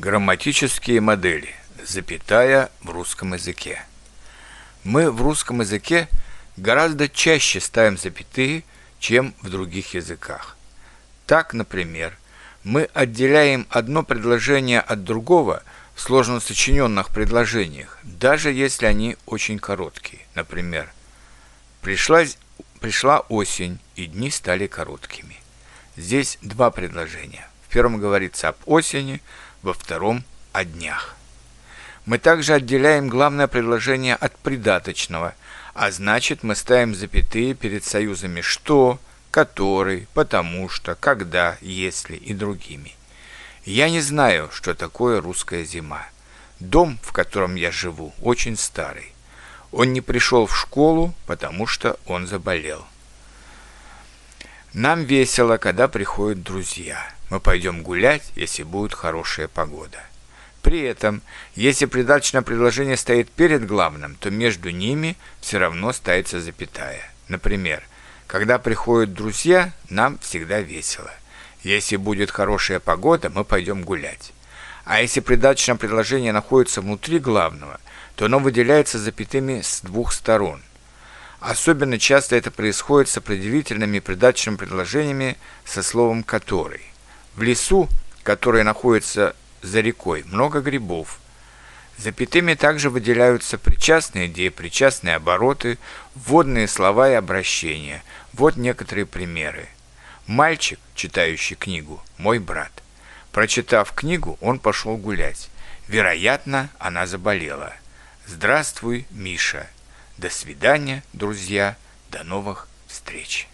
Грамматические модели. Запятая в русском языке. Мы в русском языке гораздо чаще ставим запятые, чем в других языках. Так, например, мы отделяем одно предложение от другого в сложно сочиненных предложениях, даже если они очень короткие. Например, пришла осень, и дни стали короткими. Здесь два предложения. В первом говорится об осени, во втором – о днях. Мы также отделяем главное предложение от придаточного, а значит, мы ставим запятые перед союзами «что», «который», «потому что», «когда», «если» и другими. Я не знаю, что такое русская зима. Дом, в котором я живу, очень старый. Он не пришел в школу, потому что он заболел. Нам весело, когда приходят друзья. Мы пойдем гулять, если будет хорошая погода. При этом, если придаточное предложение стоит перед главным, то между ними все равно ставится запятая. Например, когда приходят друзья, нам всегда весело. Если будет хорошая погода, мы пойдем гулять. А если придаточное предложение находится внутри главного, то оно выделяется запятыми с двух сторон. Особенно часто это происходит с определительными придаточными предложениями со словом «который». В лесу, который находится за рекой, много грибов. Запятыми также выделяются причастные и депричастные обороты, вводные слова и обращения. Вот некоторые примеры. Мальчик, читающий книгу, мой брат. Прочитав книгу, он пошел гулять. Вероятно, она заболела. Здравствуй, Миша. До свидания, друзья. До новых встреч.